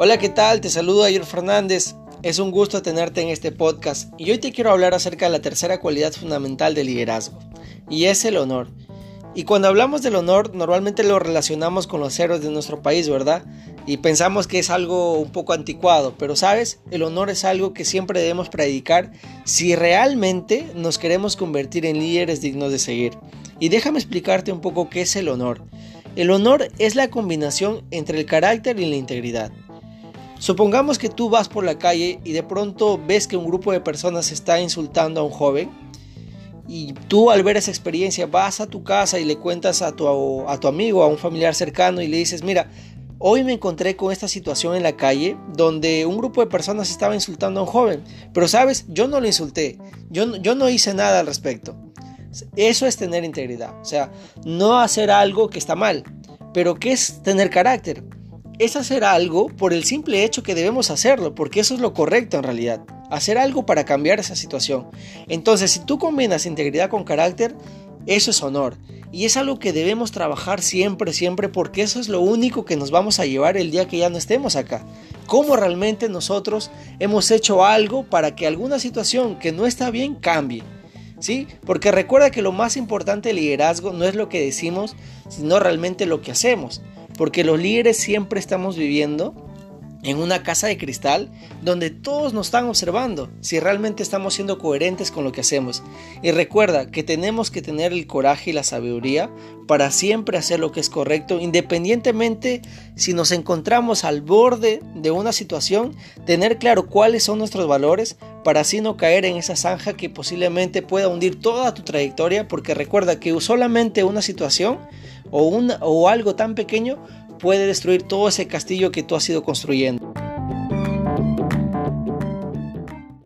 Hola, ¿qué tal? Te saluda Yael Fernández. Es un gusto tenerte en este podcast y hoy te quiero hablar acerca de la tercera cualidad fundamental del liderazgo, y es el honor. Y cuando hablamos del honor, normalmente lo relacionamos con los héroes de nuestro país, ¿verdad? Y pensamos que es algo un poco anticuado, pero ¿sabes? El honor es algo que siempre debemos predicar si realmente nos queremos convertir en líderes dignos de seguir. Y déjame explicarte un poco qué es el honor. El honor es la combinación entre el carácter y la integridad. Supongamos que tú vas por la calle y de pronto ves que un grupo de personas está insultando a un joven, y tú, al ver esa experiencia, vas a tu casa y le cuentas a tu amigo, a un familiar cercano, y le dices: mira, hoy me encontré con esta situación en la calle donde un grupo de personas estaba insultando a un joven, pero sabes, yo no lo insulté, yo no hice nada al respecto. Eso es tener integridad, o sea, no hacer algo que está mal. Pero ¿qué es tener carácter? Es hacer algo por el simple hecho que debemos hacerlo, porque eso es lo correcto en realidad, hacer algo para cambiar esa situación. Entonces, si tú combinas integridad con carácter, eso es honor, y es algo que debemos trabajar siempre, porque eso es lo único que nos vamos a llevar el día que ya no estemos acá. Cómo realmente nosotros hemos hecho algo para que alguna situación que no está bien cambie. ¿Sí? Porque recuerda que lo más importante del liderazgo no es lo que decimos, sino realmente lo que hacemos, porque los líderes siempre estamos viviendo en una casa de cristal donde todos nos están observando si realmente estamos siendo coherentes con lo que hacemos. Y recuerda que tenemos que tener el coraje y la sabiduría para siempre hacer lo que es correcto, independientemente si nos encontramos al borde de una situación, tener claro cuáles son nuestros valores para así no caer en esa zanja que posiblemente pueda hundir toda tu trayectoria, porque recuerda que solamente una situación o algo tan pequeño puede destruir todo ese castillo que tú has ido construyendo.